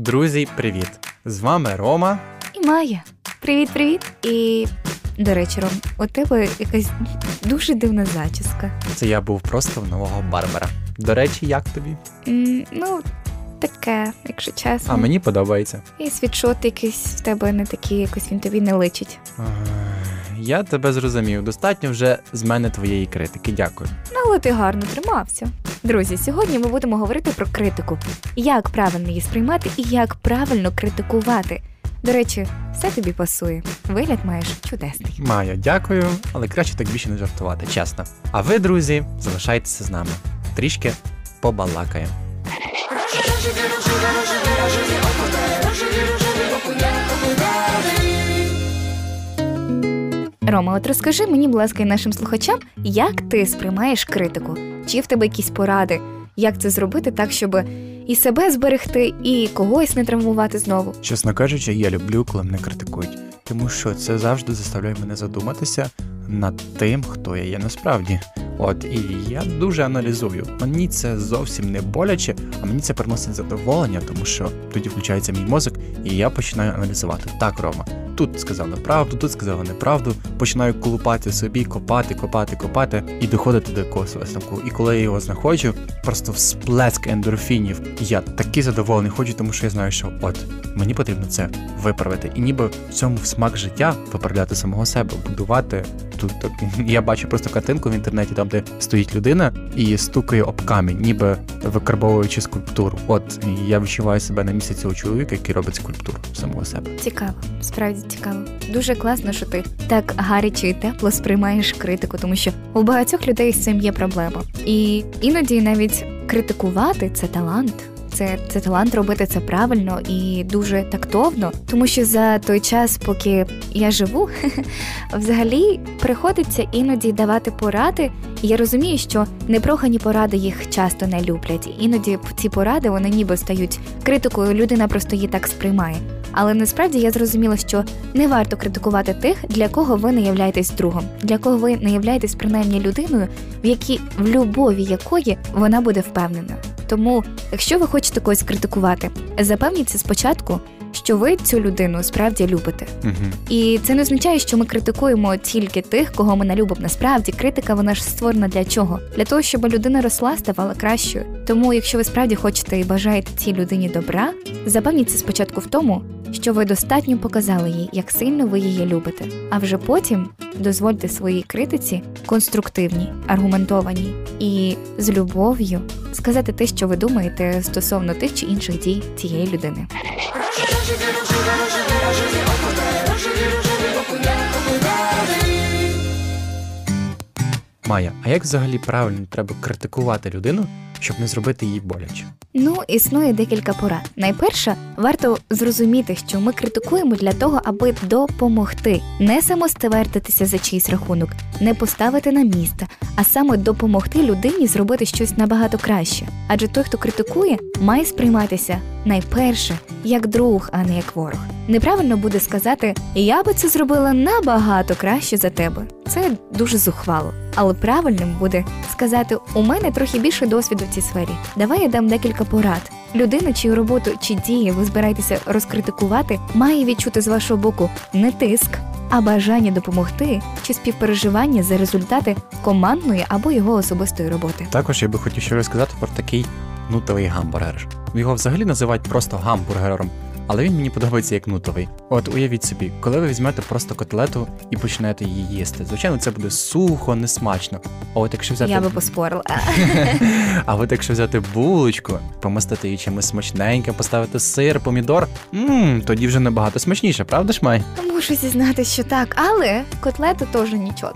Друзі, привіт! З вами Рома і Майя. Привіт-привіт! І, до речі, Ром, у тебе якась дуже дивна зачіска. Це я був просто в нового барбера. До речі, як тобі? Ну, таке, якщо чесно. А мені подобається. І світшоти якісь в тебе не такі, якось він тобі не личить. Я тебе зрозумів. Достатньо вже з мене твоєї критики. Дякую. Ну, але ти гарно тримався. Друзі, сьогодні ми будемо говорити про критику. Як правильно її сприймати і як правильно критикувати. До речі, все тобі пасує. Вигляд маєш чудесний. Майя, дякую, але краще так більше не жартувати, чесно. А ви, друзі, залишайтеся з нами. Трішки побалакаємо. Рома, от розкажи мені, будь ласка, і нашим слухачам, як ти сприймаєш критику? Чи в тебе якісь поради? Як це зробити так, щоб і себе зберегти, і когось не травмувати знову? Чесно кажучи, я люблю, коли мене критикують. Тому що це завжди заставляє мене задуматися над тим, хто я є насправді. От, і я дуже аналізую. Мені це зовсім не боляче, а мені це приносить задоволення, тому що тоді включається мій мозок, і я починаю аналізувати. Так, Рома, тут сказали правду, тут сказали неправду, починаю колупати собі, копати, і доходити до якогось висновку. І коли я його знаходжу, просто всплеск ендорфінів. Я такий задоволений ходжу, тому що я знаю, що от, мені потрібно це виправити. І ніби в цьому смак життя виправляти самого себе, будувати. Тут я бачу просто картинку в інтернеті, там, де стоїть людина і стукає об камінь, ніби викарбовуючи скульптуру. От, я відчуваю себе на місці цього чоловіка, який робить скульптуру самого себе. Цікаво, справді цікаво. Дуже класно, що ти так гаряче і тепло сприймаєш критику, тому що у багатьох людей з цим є проблема. І іноді навіть критикувати – це талант. Це талант робити це правильно і дуже тактовно, тому що за той час, поки я живу, взагалі приходиться іноді давати поради. Я розумію, що непрохані поради їх часто не люблять. Іноді ці поради, вони ніби стають критикою, людина просто її так сприймає. Але насправді я зрозуміла, що не варто критикувати тих, для кого ви не являєтесь другом, для кого ви не являєтесь принаймні людиною, в любові якої вона буде впевнена. Тому, якщо ви хочете когось критикувати, запевніться спочатку, що ви цю людину справді любите. І це не означає, що ми критикуємо тільки тих, кого ми не любимо. Насправді, критика, вона ж створена для чого? Для того, щоб людина росла, ставала кращою. Тому, якщо ви справді хочете і бажаєте цій людині добра, запевніться спочатку в тому, що ви достатньо показали їй, як сильно ви її любите. А вже потім дозвольте своїй критиці конструктивній, аргументованій і з любов'ю сказати те, що ви думаєте стосовно тих чи інших дій цієї людини. Майя, а як взагалі правильно треба критикувати людину, щоб не зробити їй боляче? Ну, існує декілька порад. Найперше, варто зрозуміти, що ми критикуємо для того, аби допомогти. Не самоствердитися за чийсь рахунок, не поставити на місце, а саме допомогти людині зробити щось набагато краще. Адже той, хто критикує, має сприйматися найперше як друг, а не як ворог. Неправильно буде сказати «я би це зробила набагато краще за тебе». Це дуже зухвало. Але правильним буде сказати «у мене трохи більше досвіду в цій сфері, давай я дам декілька порад». Людина, чию роботу чи дії ви збираєтеся розкритикувати, має відчути з вашого боку не тиск, а бажання допомогти чи співпереживання за результати командної або його особистої роботи. Також я би хотів ще розказати про такий нутовий гамбургер. Його взагалі називають просто гамбургером. Але він мені подобається як нутовий. От уявіть собі, коли ви візьмете просто котлету і почнете її їсти. Звичайно, це буде сухо, несмачно. А от якщо взяти... Я би поспорила. А от якщо взяти булочку, помастити її чимось смачненьким, поставити сир, помідор, тоді вже набагато смачніше, правда ж, Май? Мушу зізнати, що так, але котлета теж нічого.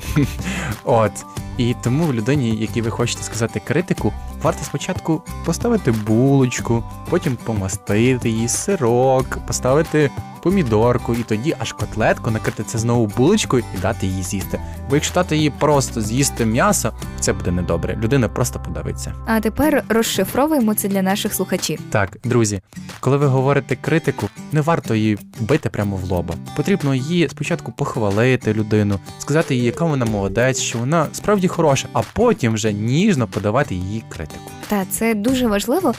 От. І тому людині, якій ви хочете сказати критику, варто спочатку поставити булочку, потім помастити її, сирок, поставити помідорку, і тоді аж котлетку накрити це знову булочкою і дати її з'їсти. Бо якщо дати її просто з'їсти м'ясо, це буде недобре. Людина просто подавиться. А тепер розшифровуємо це для наших слухачів. Так, друзі, коли ви говорите критику, не варто її бити прямо в лоба. Потрібно її спочатку похвалити людину, сказати їй, яка вона молодець, що вона справді хороша, а потім вже ніжно подавати її критику. Та це дуже важливо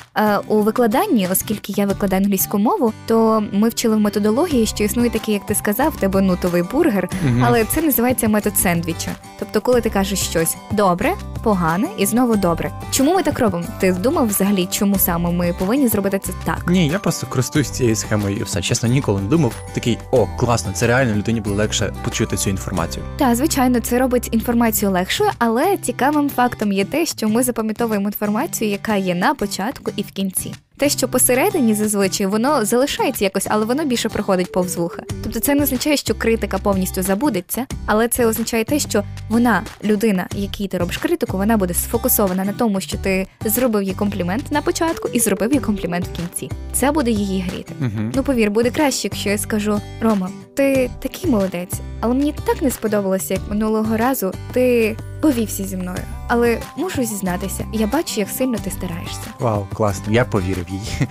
у викладанні, оскільки я викладаю англійську мову, то ми вчили в методології, що існує такий, як ти сказав, тебе нутовий бургер, але це називається метод сендвіча. Тобто, коли ти кажеш щось добре, погане і знову добре. Чому ми так робимо? Ти думав взагалі, чому саме ми повинні зробити це так? Ні, я просто користуюсь цією схемою і все. Чесно, ніколи не думав. Такий, о, класно, це реально людині було легше почути цю інформацію. Так, звичайно, це робить інформацію легшою, але цікавим фактом є те, що ми запам'ятовуємо інформацію, яка є на початку і в кінці. Те, що посередині зазвичай, воно залишається якось, але воно більше проходить повз вуха. Тобто це не означає, що критика повністю забудеться, але це означає те, що вона, людина, якій ти робиш критику, вона буде сфокусована на тому, що ти зробив їй комплімент на початку і зробив їй комплімент в кінці. Це буде її гріти. Ну, повір, буде краще, якщо я скажу: Рома, ти такий молодець, але мені так не сподобалося, як минулого разу ти повівся зі мною. Але мушу зізнатися, я бачу, як сильно ти стараєшся. Вау, класно, я повірив їй.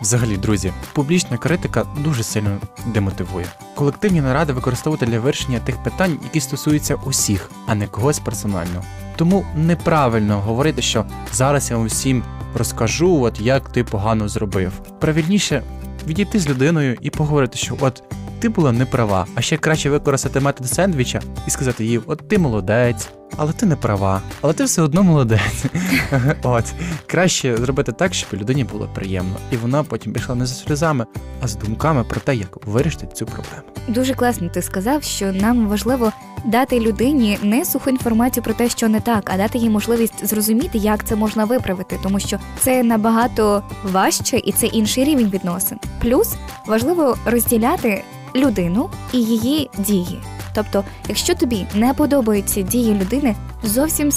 Взагалі, друзі, публічна критика дуже сильно демотивує. Колективні наради використовувати для вирішення тих питань, які стосуються усіх, а не когось персонально. Тому неправильно говорити, що зараз я вам всім розкажу, от як ти погано зробив. Правильніше відійти з людиною і поговорити, що от ти була не права, а ще краще використати метод сендвіча і сказати їй: от ти молодець, але ти не права, але ти все одно молодець. От, краще зробити так, щоб людині було приємно, і вона потім пішла не за сльозами, а з думками про те, як вирішити цю проблему. Дуже класно ти сказав, що нам важливо дати людині не суху інформацію про те, що не так, а дати їй можливість зрозуміти, як це можна виправити, тому що це набагато важче і це інший рівень відносин. Плюс важливо розділяти людину і її дії. Тобто, якщо тобі не подобаються дії людини, зовсім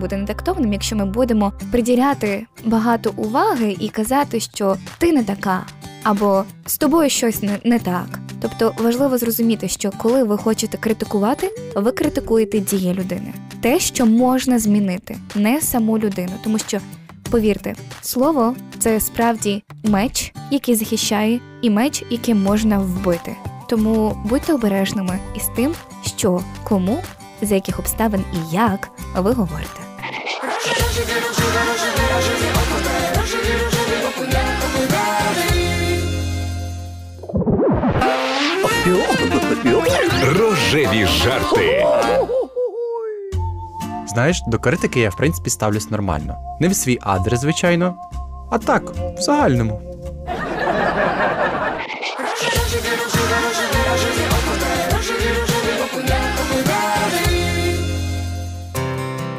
буде нетактовним, якщо ми будемо приділяти багато уваги і казати, що ти не така, або з тобою щось не так. Тобто важливо зрозуміти, що коли ви хочете критикувати, ви критикуєте дії людини. Те, що можна змінити, не саму людину, тому що, повірте, слово – це справді меч, який захищає, і меч, яким можна вбити. Тому будьте обережними із тим, що, кому, за яких обставин і як ви говорите. Рожеві жарти. Знаєш, до критики я, в принципі, ставлюсь нормально. Не в свій адрес, звичайно, а так, в загальному.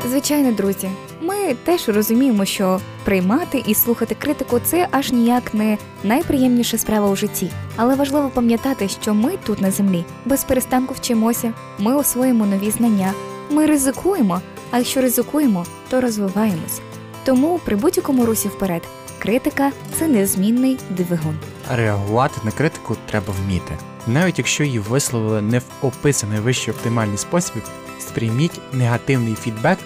Звичайно, друзі, ми теж розуміємо, що приймати і слухати критику – це аж ніяк не найприємніша справа у житті. Але важливо пам'ятати, що ми тут на землі без перестанку вчимося, ми освоїмо нові знання, ми ризикуємо, а якщо ризикуємо, то розвиваємось. Тому при будь-якому русі вперед критика – це незмінний двигун. Реагувати на критику треба вміти. Навіть якщо її висловили не в описаний вище оптимальний спосіб, сприйміть негативний фідбек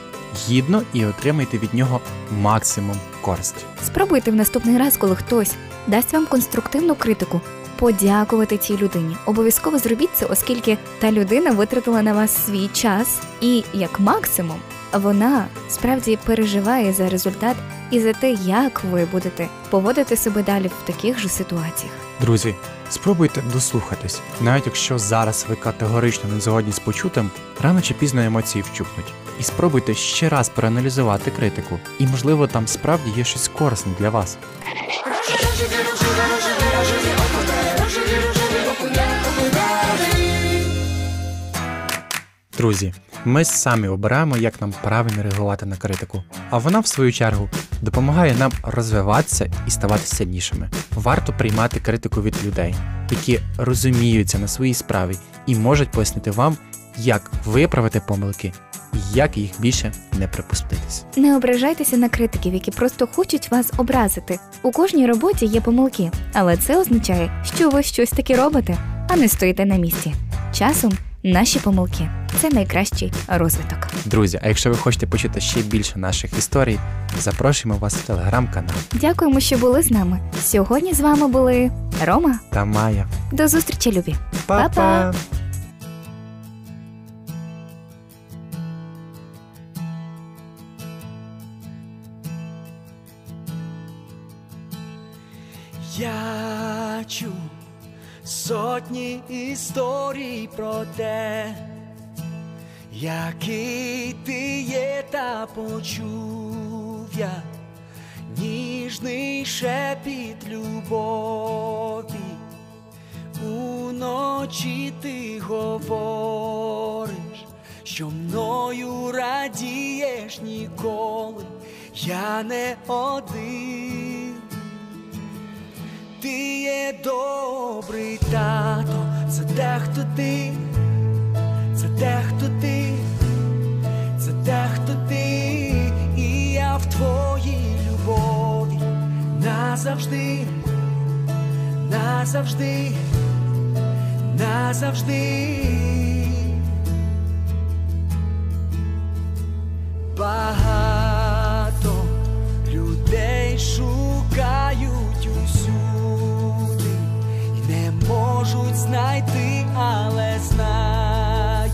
гідно і отримайте від нього максимум користі. Спробуйте в наступний раз, коли хтось дасть вам конструктивну критику, подякувати цій людині. Обов'язково зробіть це, оскільки та людина витратила на вас свій час і, як максимум, вона справді переживає за результат і за те, як ви будете поводити себе далі в таких же ситуаціях. Друзі, спробуйте дослухатись. Навіть якщо зараз ви категорично не згодні з почутим, рано чи пізно емоції вщухнуть. І спробуйте ще раз проаналізувати критику. І, можливо, там справді є щось корисне для вас. Друзі, ми самі обираємо, як нам правильно реагувати на критику. А вона, в свою чергу, допомагає нам розвиватися і ставати сильнішими. Варто приймати критику від людей, які розуміються на своїй справі і можуть пояснити вам, як виправити помилки і як їх більше не припуститись. Не ображайтеся на критиків, які просто хочуть вас образити. У кожній роботі є помилки, але це означає, що ви щось таке робите, а не стоїте на місці. Часом наші помилки – це найкращий розвиток. Друзі, а якщо ви хочете почути ще більше наших історій, запрошуємо вас в телеграм-канал. Дякуємо, що були з нами. Сьогодні з вами були Рома та Майя. До зустрічі, любі. Па-па! сотні історій про те, який ти є, та почув я ніжний шепіт любові. Уночі ти говориш, що мною радієш ніколи. Я не один. Ти є добрий тато, це те, хто ти, це те, хто ти, це те, хто ти. І я в твоїй любові назавжди, назавжди, назавжди. Багато людей шукають усюди і не можуть знайти, але знаю,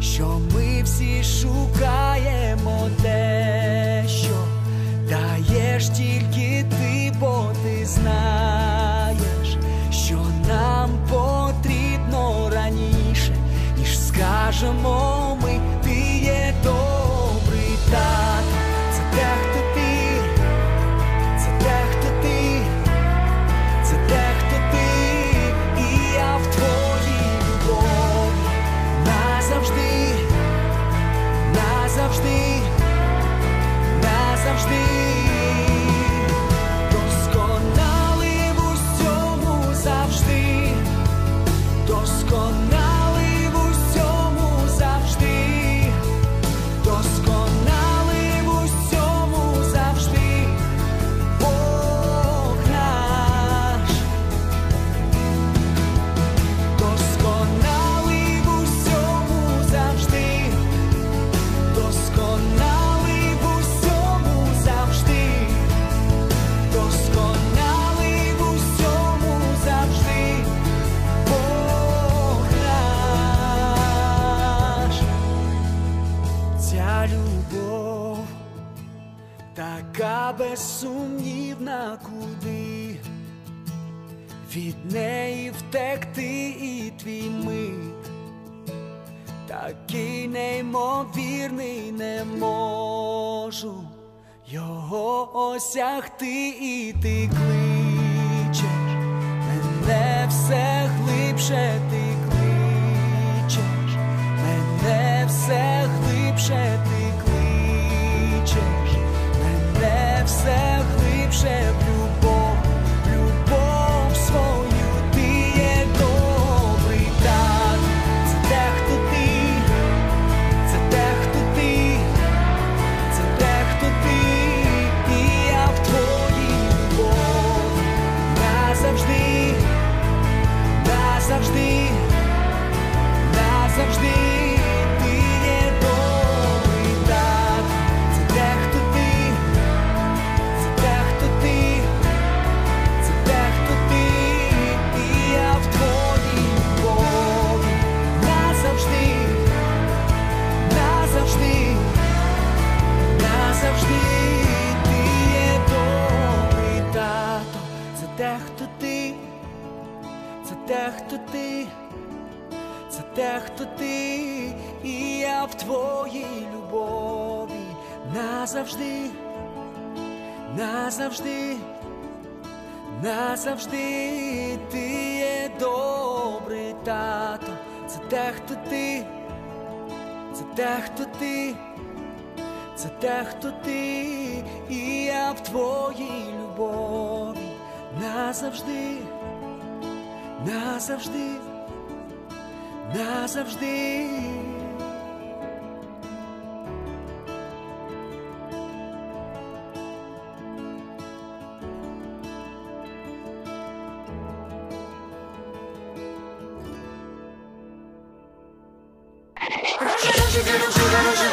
що ми всі шукаємо те, що даєш тільки ти, бо ти знаєш, що нам потрібно раніше, ніж скажемо ми. Ти є добрий тато, це те, хто ти, це те, хто ти, це те, хто ти. І я в твоїй любові назавжди, назавжди, назавжди. Така безсумнівна, куди від неї втекти, і твій миг такий неймовірний, не можу його осягти. І ти кличеш мене все глибше, ти кличеш мене все глибше, ти кличеш все глибше в любов, любов свою. Ти є добрий тато, це те, хто ти, це те, хто ти, це те, хто ти. І я в твоїй любові назавжди, назавжди, назавжди. Завжди ти є добрий тато, це те, хто ти, це те, хто ти, це те, хто ти. І я в твоїй любові назавжди, назавжди, назавжди. Ти є добрий тато, це те, хто ти, це те, хто ти, це те, хто ти. І я в твоїй любові назавжди, назавжди, назавжди.